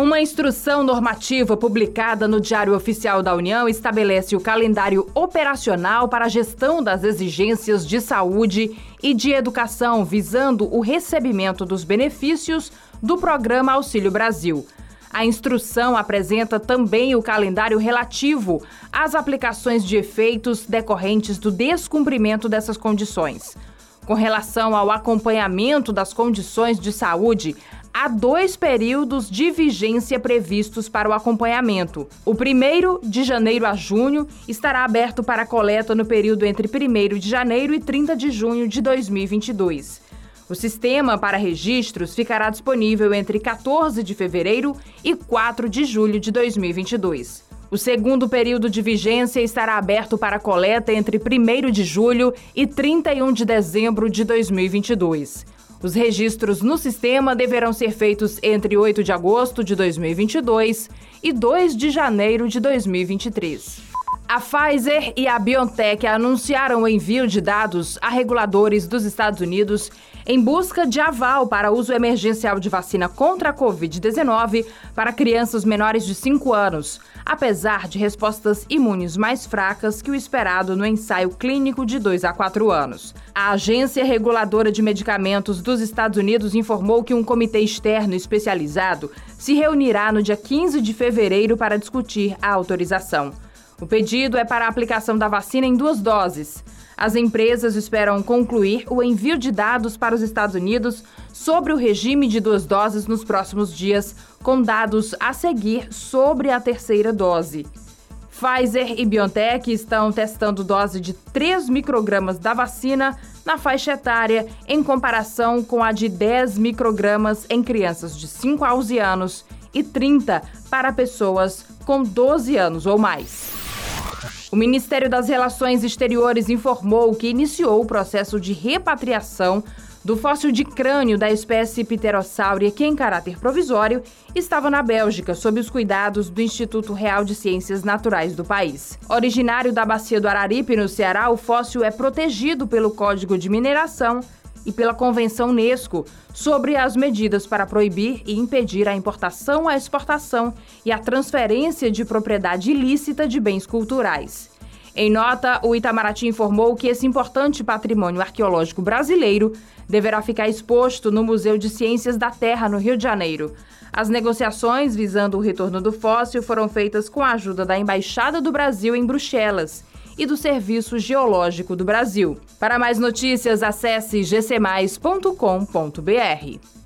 Uma instrução normativa publicada no Diário Oficial da União estabelece o calendário operacional para a gestão das exigências de saúde e de educação, visando o recebimento dos benefícios do Programa Auxílio Brasil. A instrução apresenta também o calendário relativo às aplicações de efeitos decorrentes do descumprimento dessas condições. Com relação ao acompanhamento das condições de saúde, há 2 períodos de vigência previstos para o acompanhamento. O primeiro, de janeiro a junho, estará aberto para coleta no período entre 1º de janeiro e 30 de junho de 2022. O sistema para registros ficará disponível entre 14 de fevereiro e 4 de julho de 2022. O segundo período de vigência estará aberto para coleta entre 1º de julho e 31 de dezembro de 2022. Os registros no sistema deverão ser feitos entre 8 de agosto de 2022 e 2 de janeiro de 2023. A Pfizer e a BioNTech anunciaram o envio de dados a reguladores dos Estados Unidos em busca de aval para uso emergencial de vacina contra a COVID-19 para crianças menores de 5 anos, apesar de respostas imunes mais fracas que o esperado no ensaio clínico de 2 a 4 anos. A Agência Reguladora de Medicamentos dos Estados Unidos informou que um comitê externo especializado se reunirá no dia 15 de fevereiro para discutir a autorização. O pedido é para a aplicação da vacina em 2 doses. As empresas esperam concluir o envio de dados para os Estados Unidos sobre o regime de 2 doses nos próximos dias, com dados a seguir sobre a terceira dose. Pfizer e BioNTech estão testando dose de 3 microgramas da vacina na faixa etária, em comparação com a de 10 microgramas em crianças de 5 a 11 anos e 30 para pessoas com 12 anos ou mais. O Ministério das Relações Exteriores informou que iniciou o processo de repatriação do fóssil de crânio da espécie pterossáurea, que em caráter provisório estava na Bélgica, sob os cuidados do Instituto Real de Ciências Naturais do país. Originário da Bacia do Araripe, no Ceará, o fóssil é protegido pelo Código de Mineração e pela Convenção UNESCO sobre as medidas para proibir e impedir a importação, a exportação e a transferência de propriedade ilícita de bens culturais. Em nota, o Itamaraty informou que esse importante patrimônio arqueológico brasileiro deverá ficar exposto no Museu de Ciências da Terra, no Rio de Janeiro. As negociações visando o retorno do fóssil foram feitas com a ajuda da Embaixada do Brasil em Bruxelas e do Serviço Geológico do Brasil. Para mais notícias, acesse gcmais.com.br.